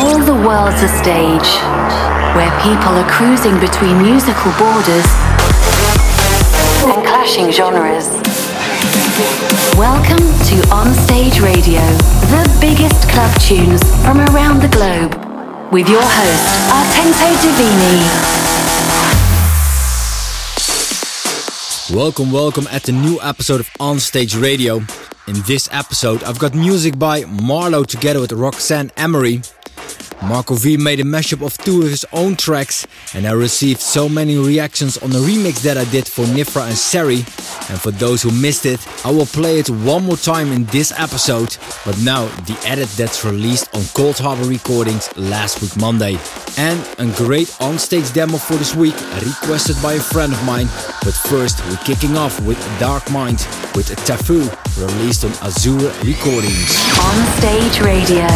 All the world's a stage, where people are cruising between musical borders and clashing genres. Welcome to On Stage Radio, the biggest club tunes from around the globe, with your host, Artento Divini. Welcome at the new episode of On Stage Radio. In this episode, I've got music by Marlo together with Roxanne Emery. Marco V made a mashup of two of his own tracks, and I received so many reactions on the remix that I did for Nifra and Seri. And for those who missed it, I will play it one more time in this episode, but now the edit that's released on Cold Harbor recordings last week Monday. And a great on-stage demo for this week, requested by a friend of mine. But first, we're kicking off with Dark Mind with Tafu, released on Azure recordings. On Stage Radio.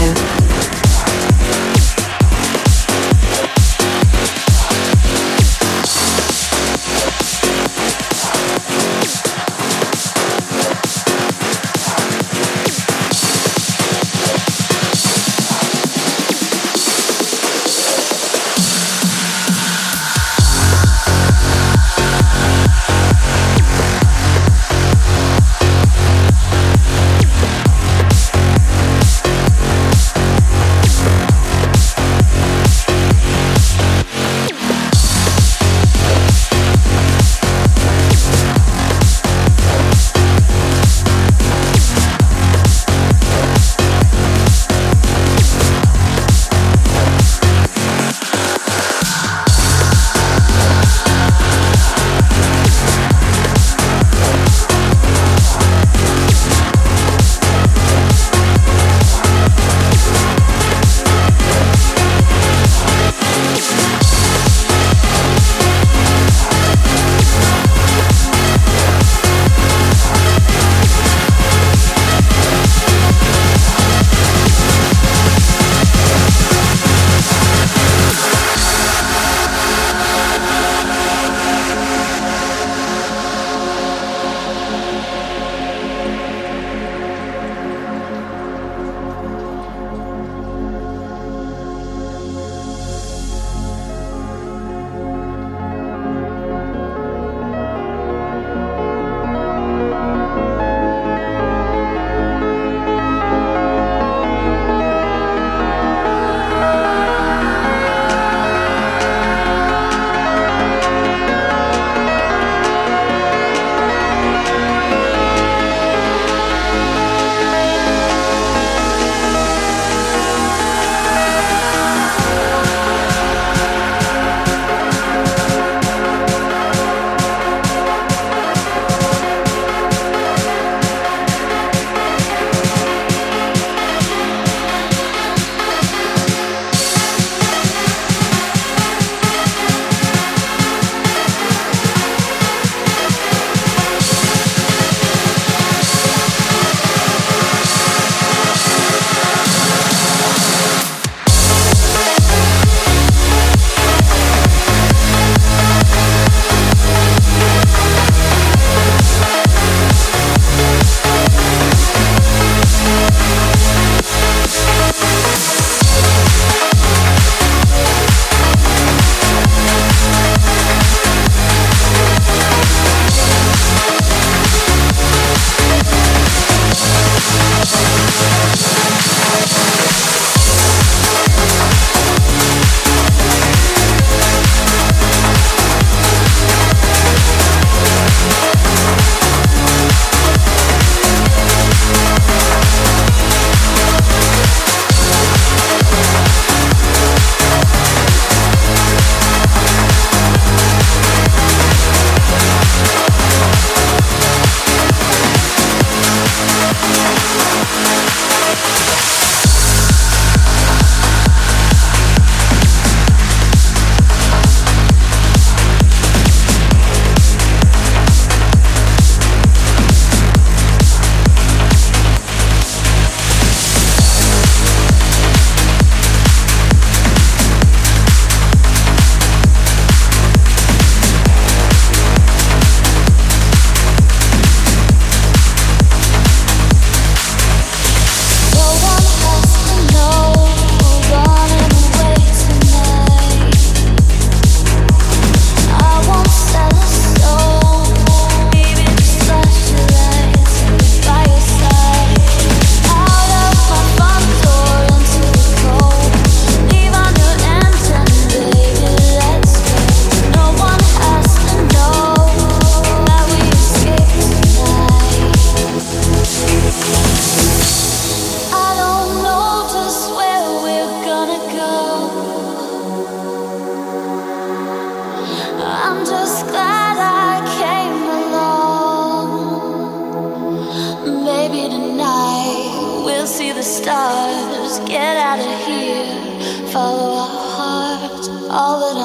follow our hearts. All that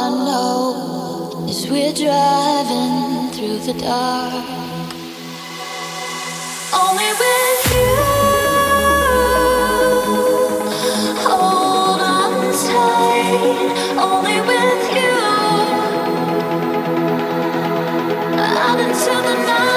I know is we're driving through the dark. Only with you, hold on tight. Only with you, out into the night.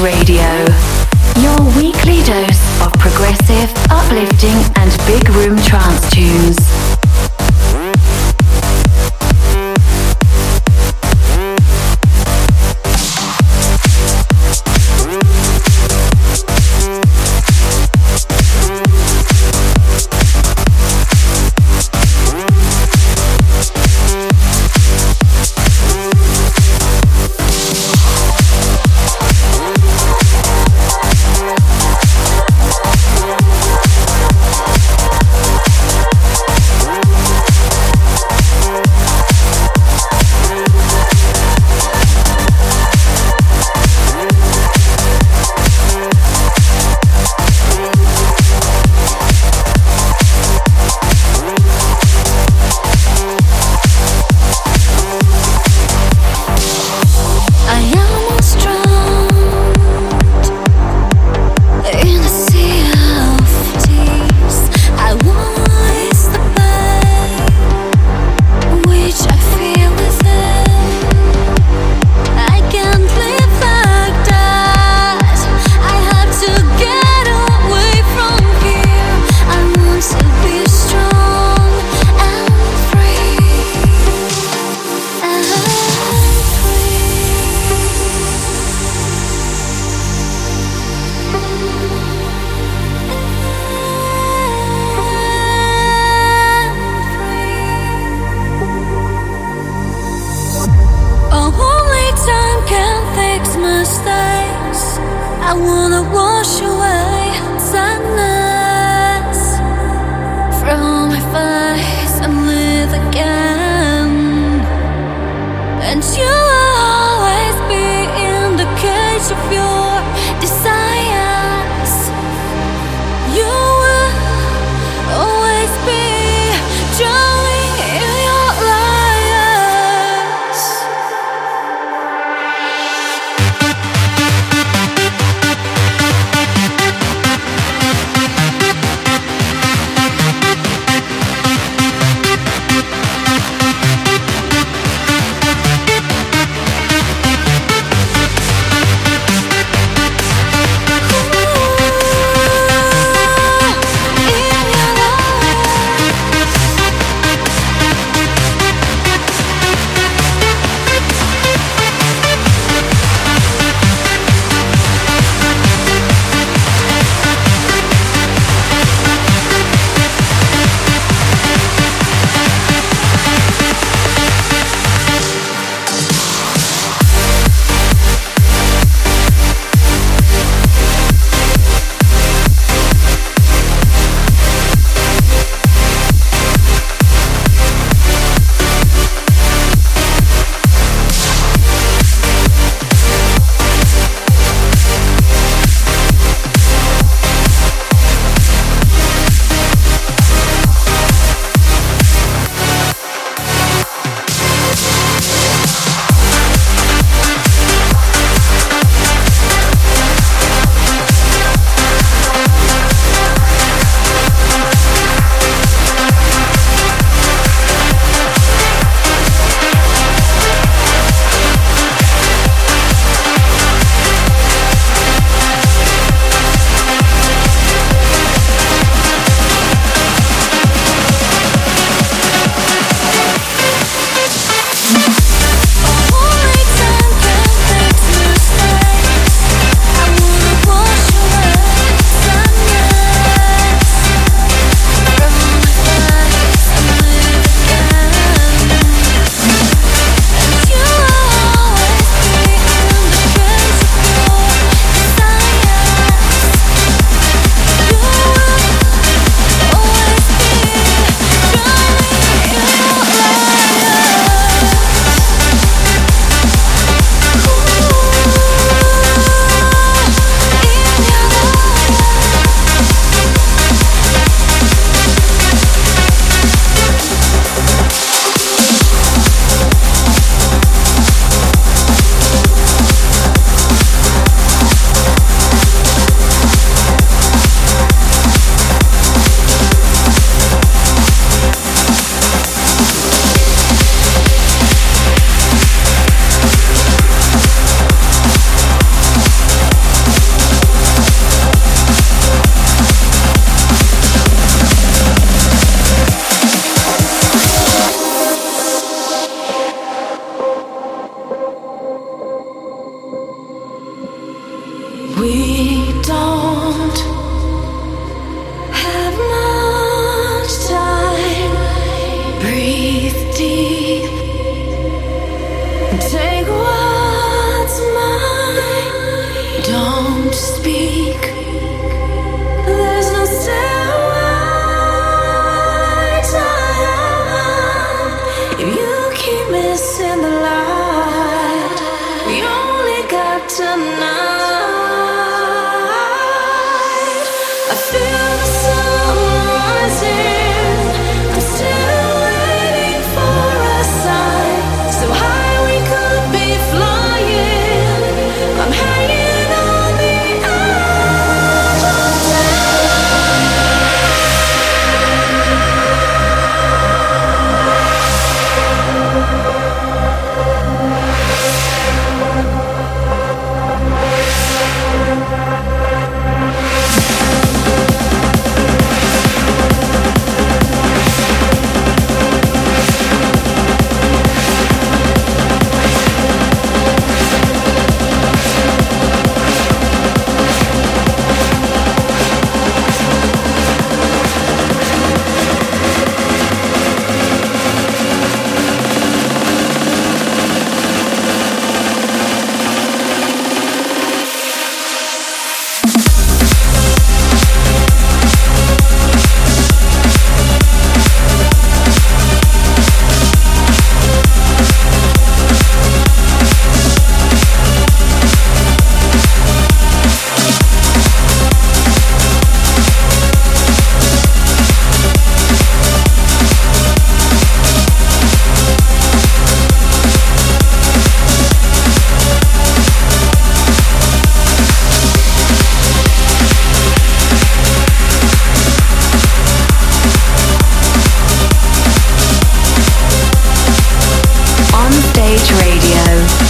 Radio, your weekly dose of progressive, uplifting, and big room trance tunes.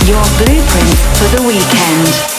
your blueprint for the weekend.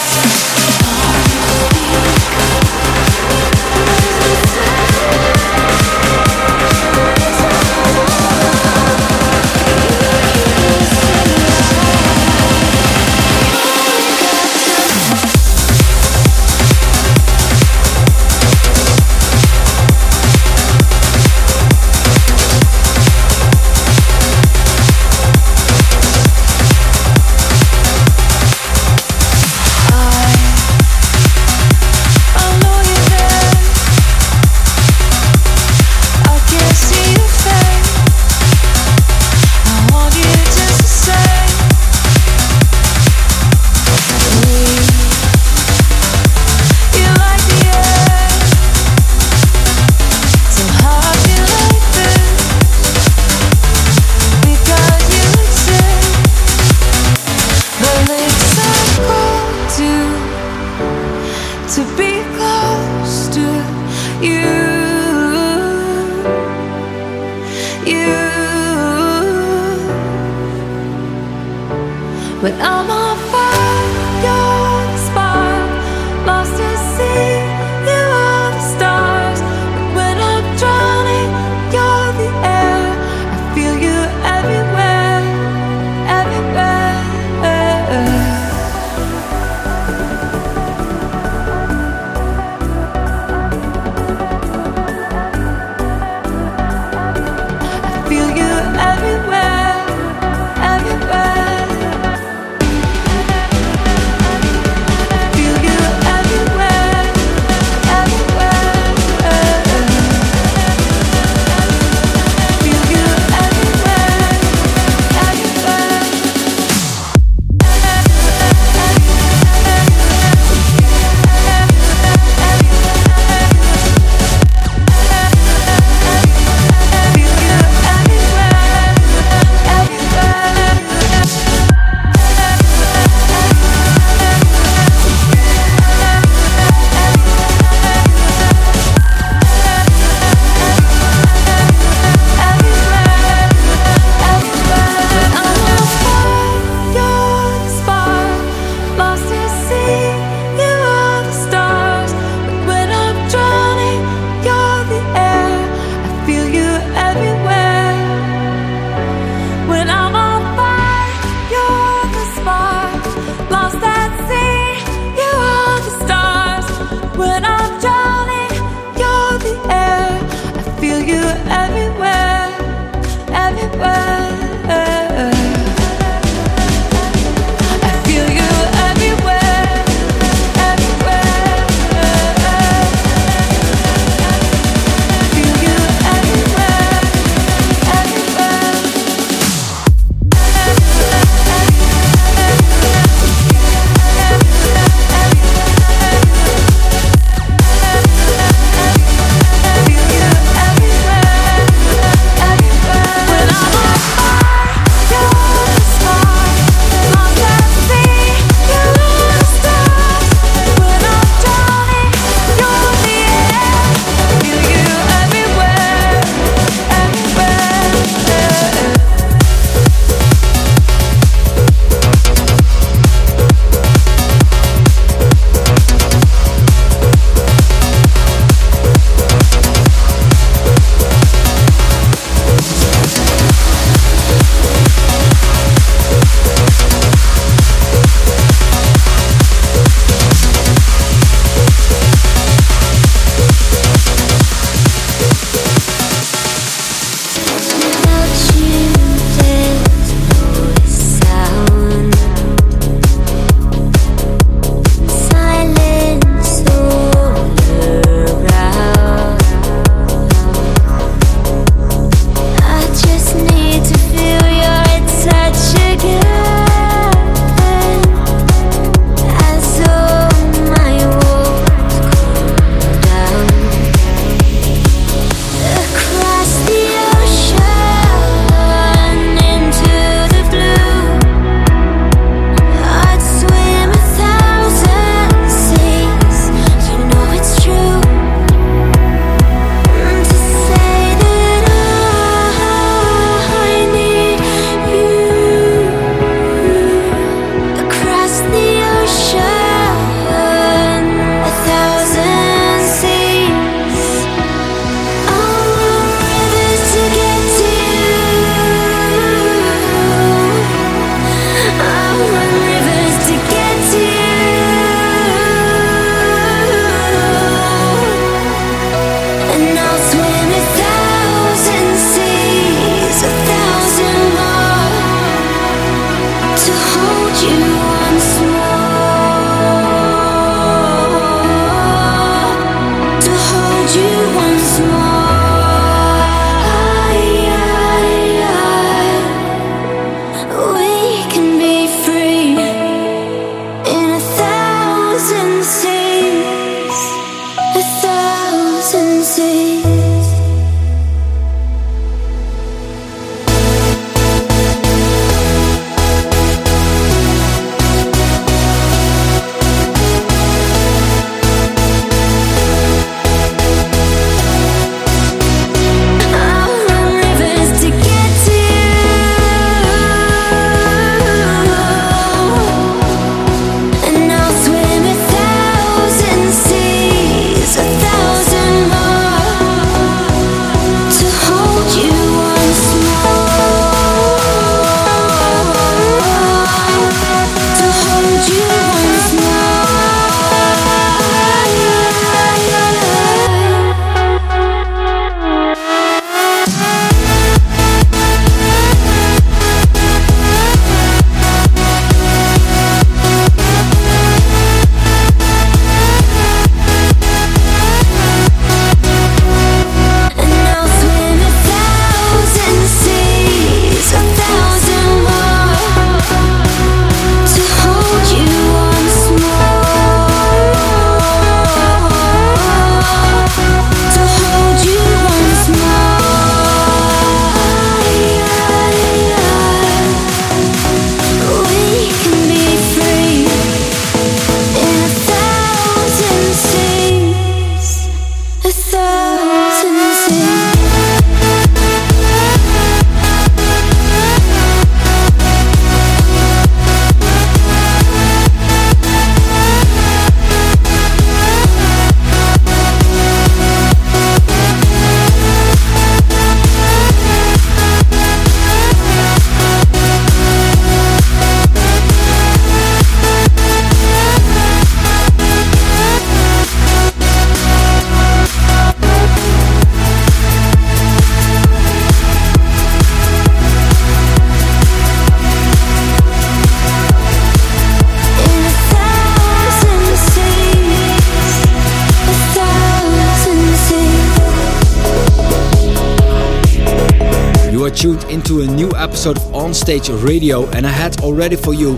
tuned into a new episode of On Stage Radio, and I had already for you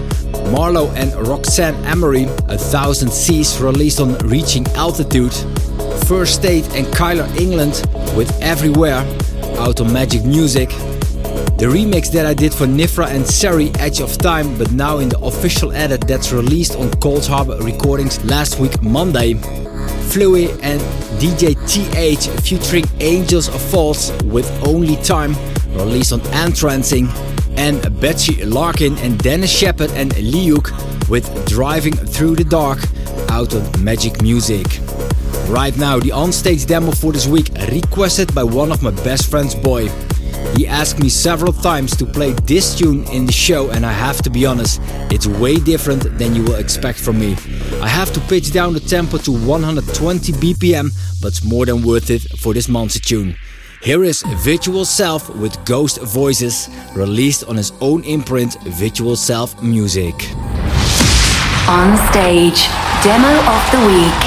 Marlo and Roxanne Emery, 1000 Seas, released on Reaching Altitude. First State and Kyler England with Everywhere, out on Magic Music. The remix that I did for Nifra and Seri, Edge of Time, but now in the official edit that's released on Cold Harbor recordings last week Monday. Fluie and DJ TH featuring Angels of False with Only Time, released on Entrancing. And Betsy Larkin and Dennis Shepherd and Liuk with Driving Through the Dark, out on Magic Music. Right now, the on-stage demo for this week, requested by one of my best friends, Boy. He asked me several times to play this tune in the show, and I have to be honest, it's way different than you will expect from me. I have to pitch down the tempo to 120 BPM, but it's more than worth it for this monster tune. Here is Virtual Self with Ghost Voices, released on his own imprint, Virtual Self Music. On Stage, Demo of the Week.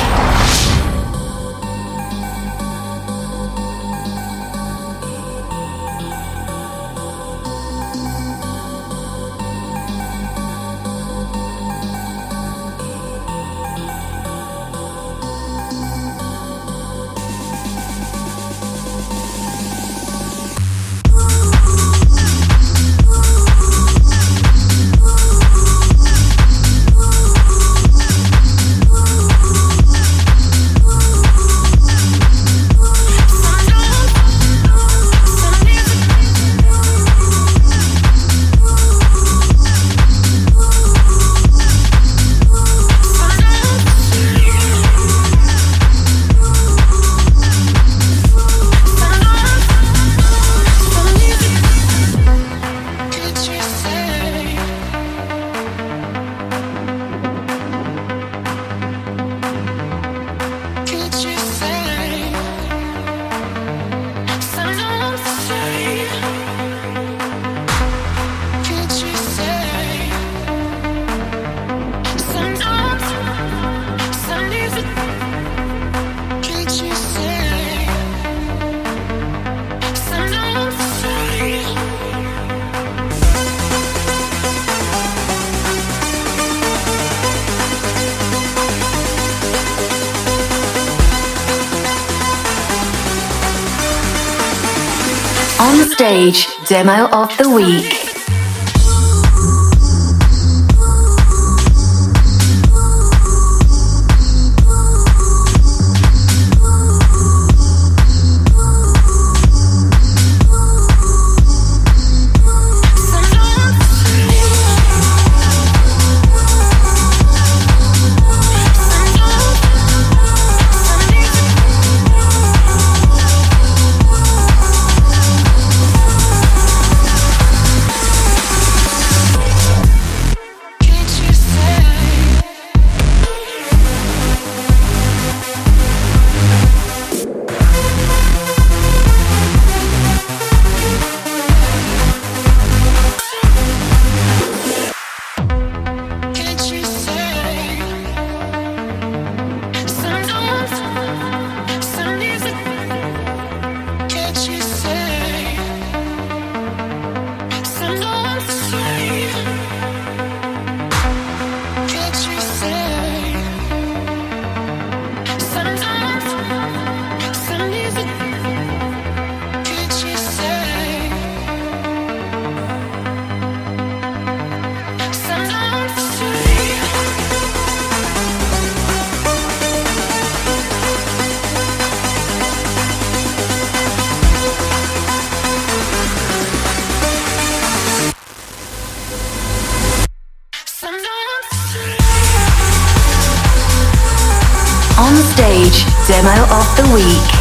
Demo of the Week. Demo of the Week.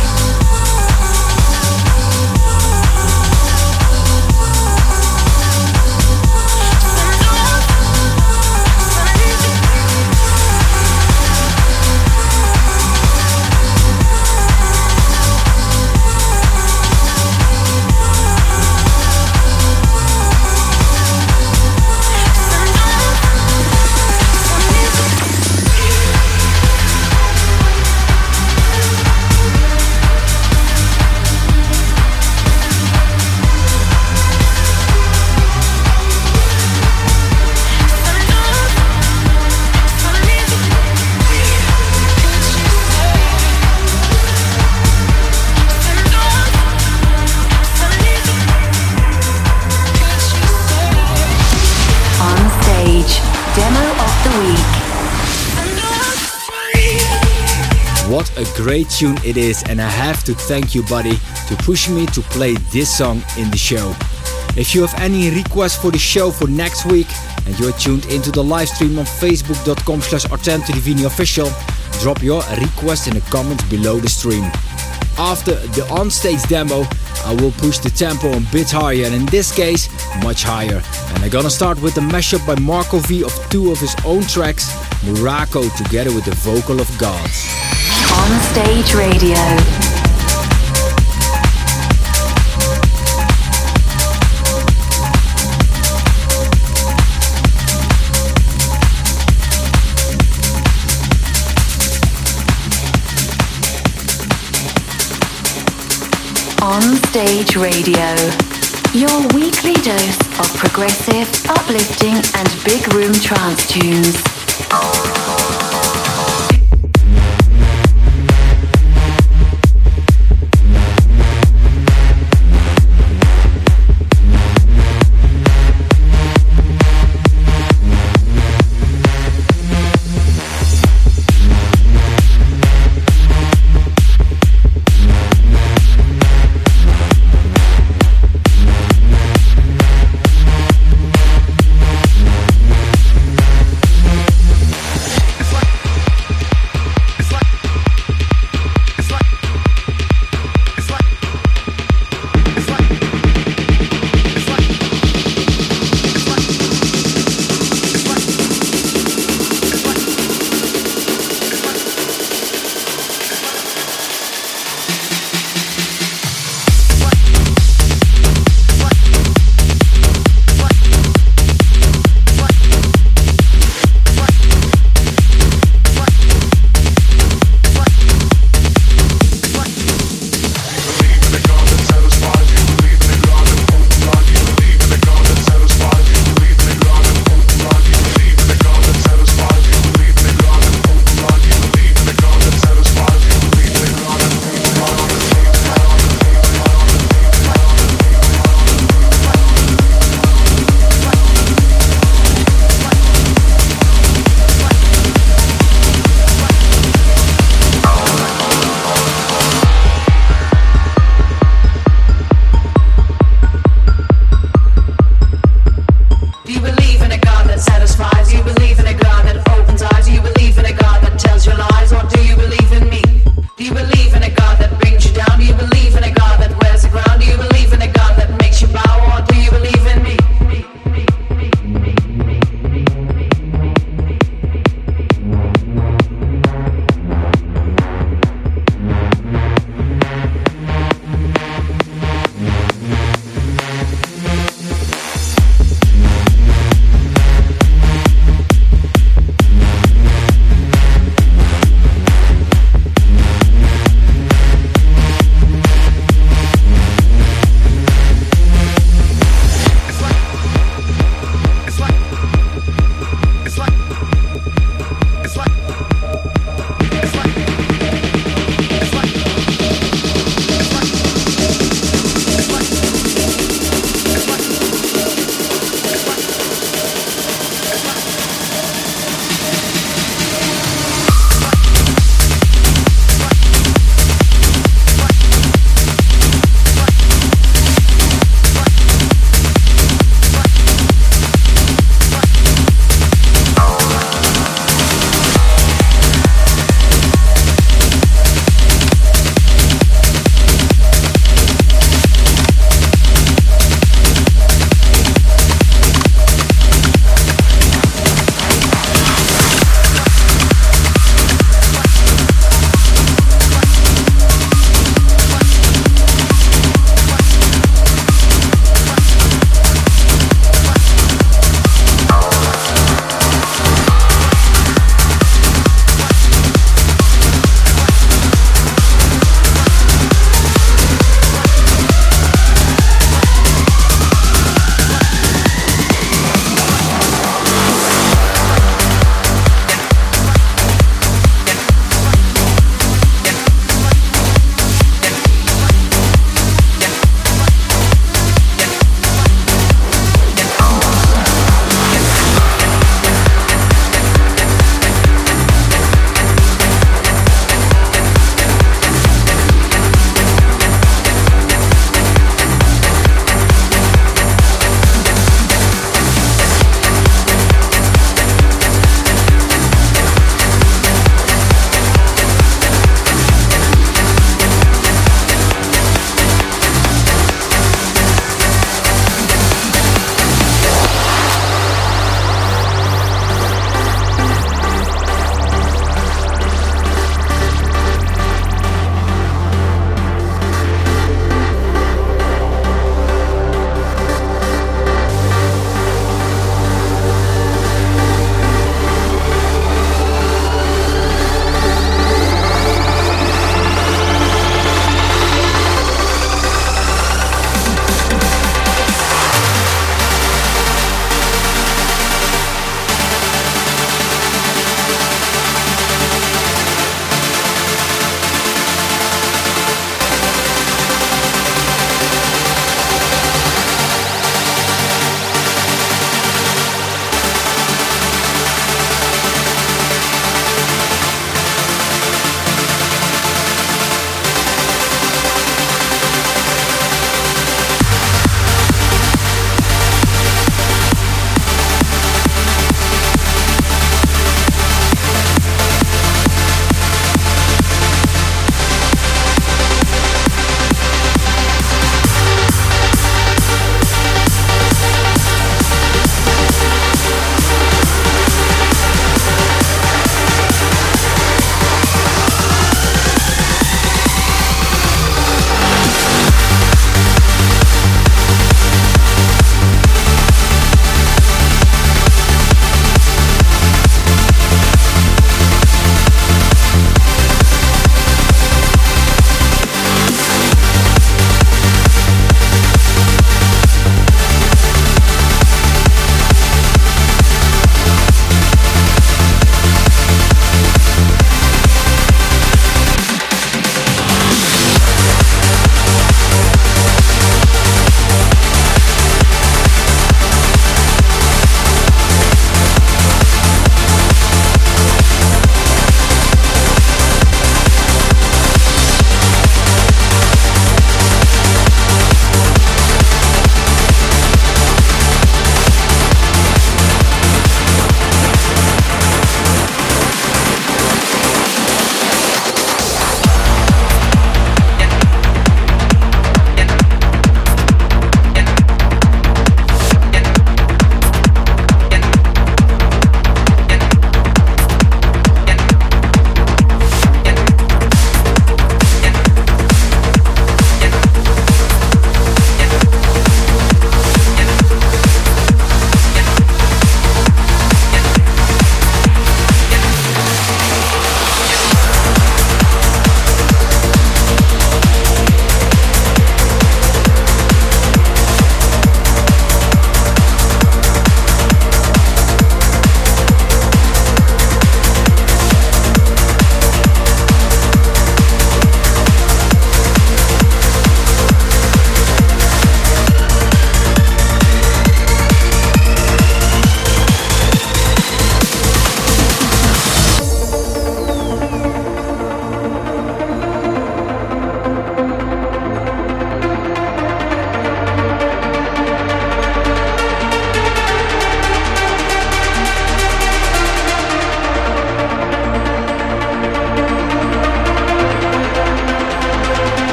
What a great tune it is, and I have to thank you, buddy, to pushing me to play this song in the show. If you have any requests for the show for next week and you're tuned into the live stream on facebook.com/ArtentoDiviniOfficial, drop your request in the comments below the stream. After the on-stage demo, I will push the tempo a bit higher, and in this case, much higher. And I'm gonna start with a mashup by Marco V of two of his own tracks, Muraco together with the vocal of God. On Stage Radio. On Stage Radio, your weekly dose of progressive, uplifting, and big room trance tunes.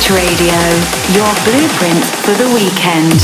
Stage Radio, your blueprint for the weekend.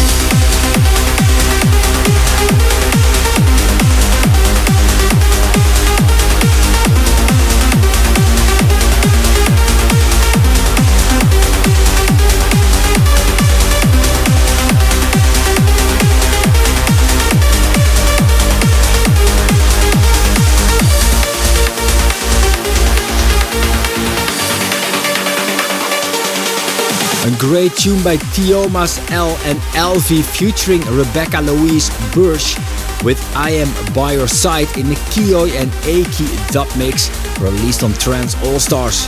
Great tune by Thomas L and LV featuring Rebecca Louise Birsch with I Am By Your Side in the Kioi and Aki dub mix released on Trans All Stars.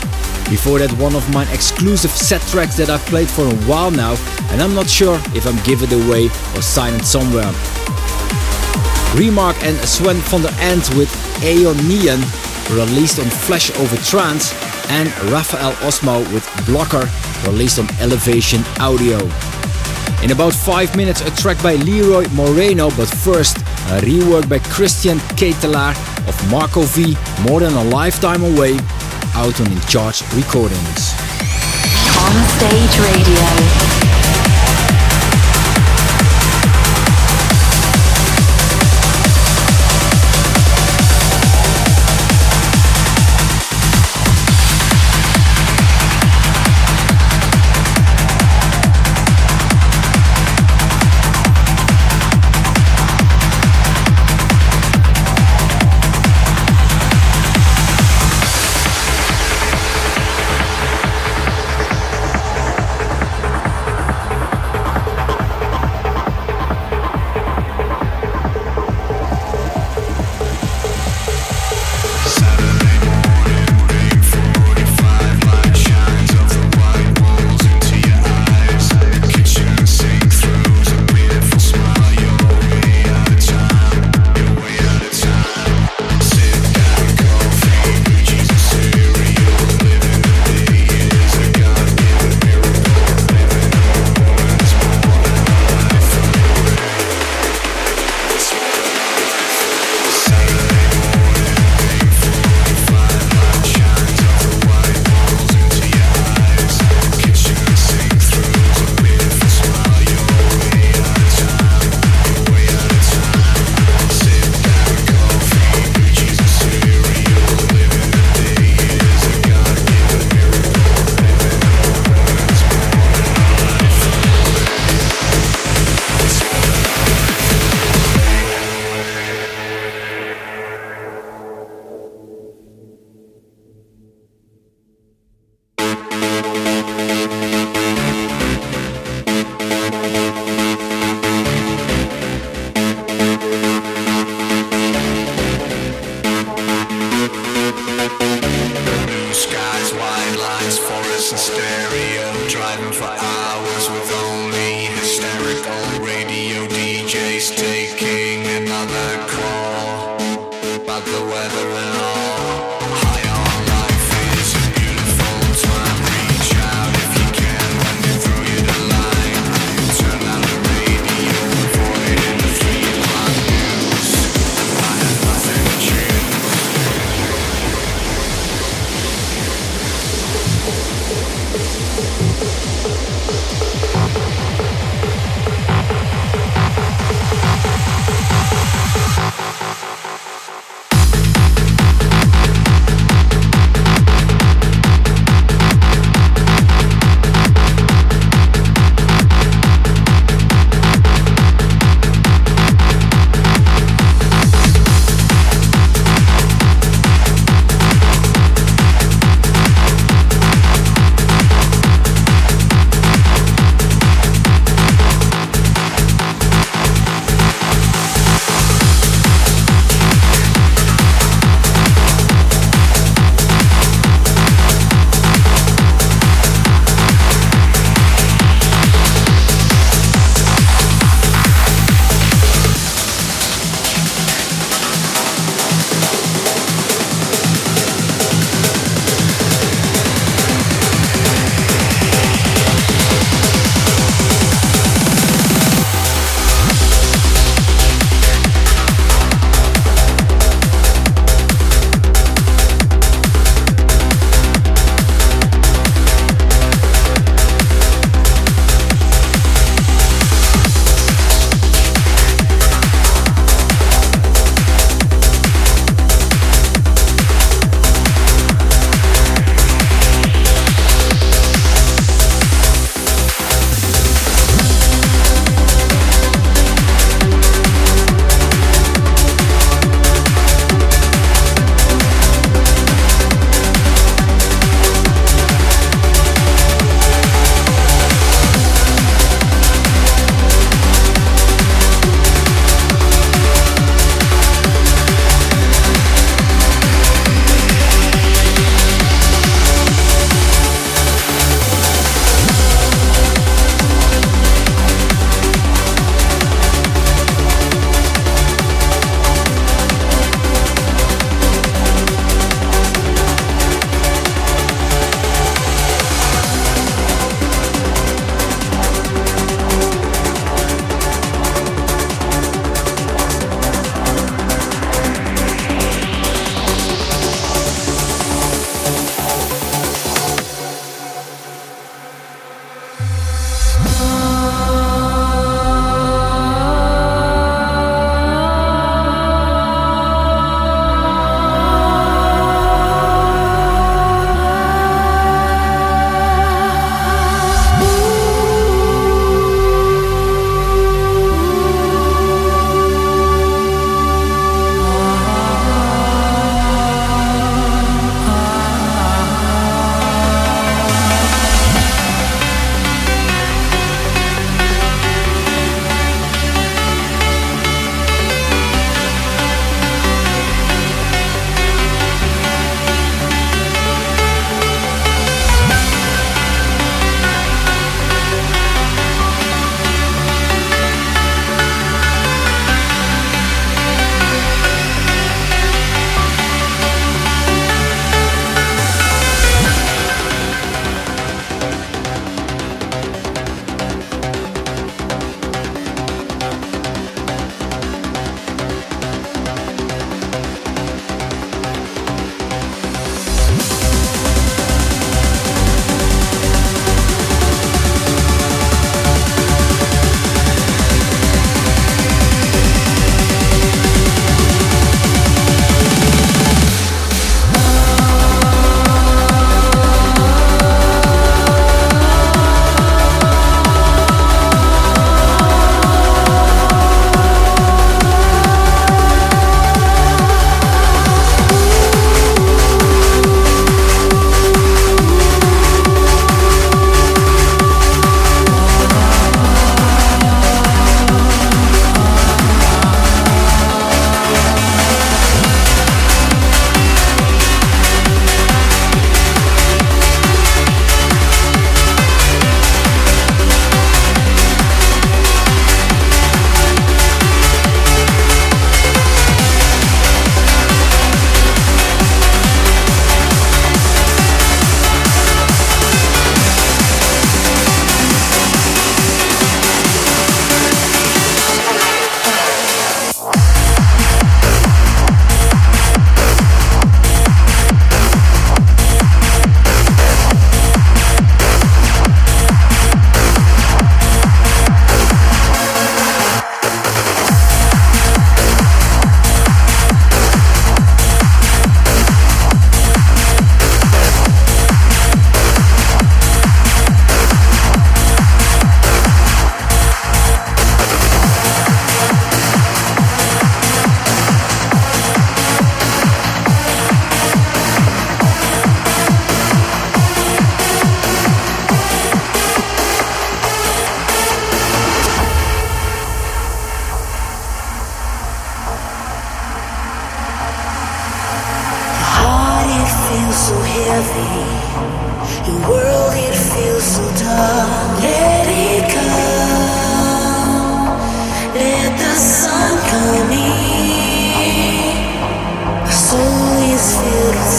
Before that, one of mine exclusive set tracks that I've played for a while now, and I'm not sure if I'm giving it away or signing somewhere. Remark and Sven van der Ant with Aeonian released on Flash Over Trance, and Rafael Osmo with Blocker released on Elevation Audio. In about 5 minutes a track by Leroy Moreno, but first a rework by Christian Ketelaar of Marco V, More Than a Lifetime Away, out on Incharge Recordings. On Stage Radio.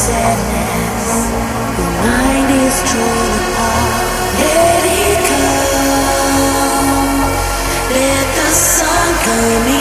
sadness. Your mind is torn apart. Let it go. Let the sun come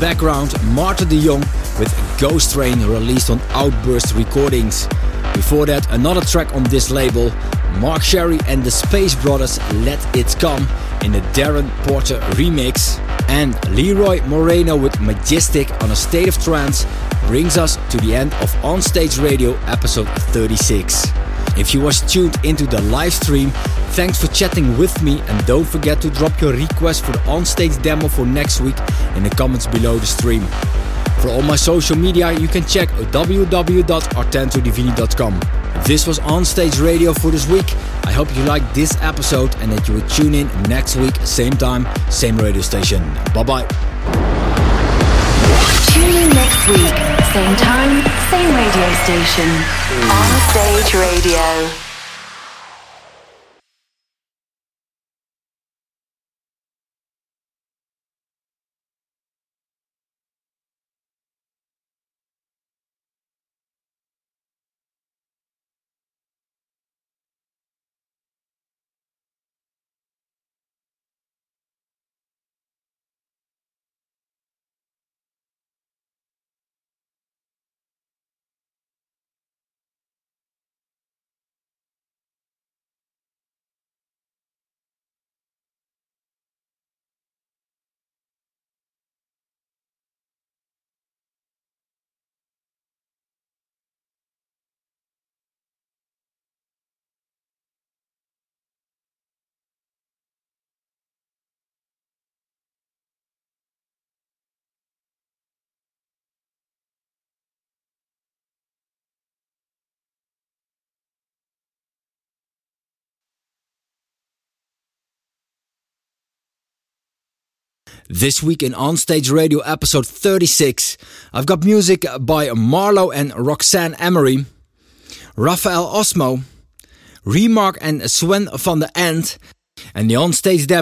background. Marta de Jong with Ghost Train, released on Outburst recordings. Before that, another track on this label, Mark Sherry and the Space Brothers, Let It Come, in the Darren Porter remix. And Leroy Moreno with Majestic on a State of Trance brings us to the end of On Stage Radio episode 36. If you was tuned into the live stream, thanks for chatting with me, and don't forget to drop your request for the on-stage demo for next week in the comments below the stream. For all my social media, you can check www.artentodivini.com. This was On Stage Radio for this week. I hope you liked this episode and that you will tune in next week, same time, same radio station. Bye-bye. Tune in next week, same time, same radio station. On Stage Radio. This week in On Stage Radio episode 36, I've got music by Marlo and Roxanne Emery, Rafael Osmo, Remark and Sven van der Ant, and the on-stage debut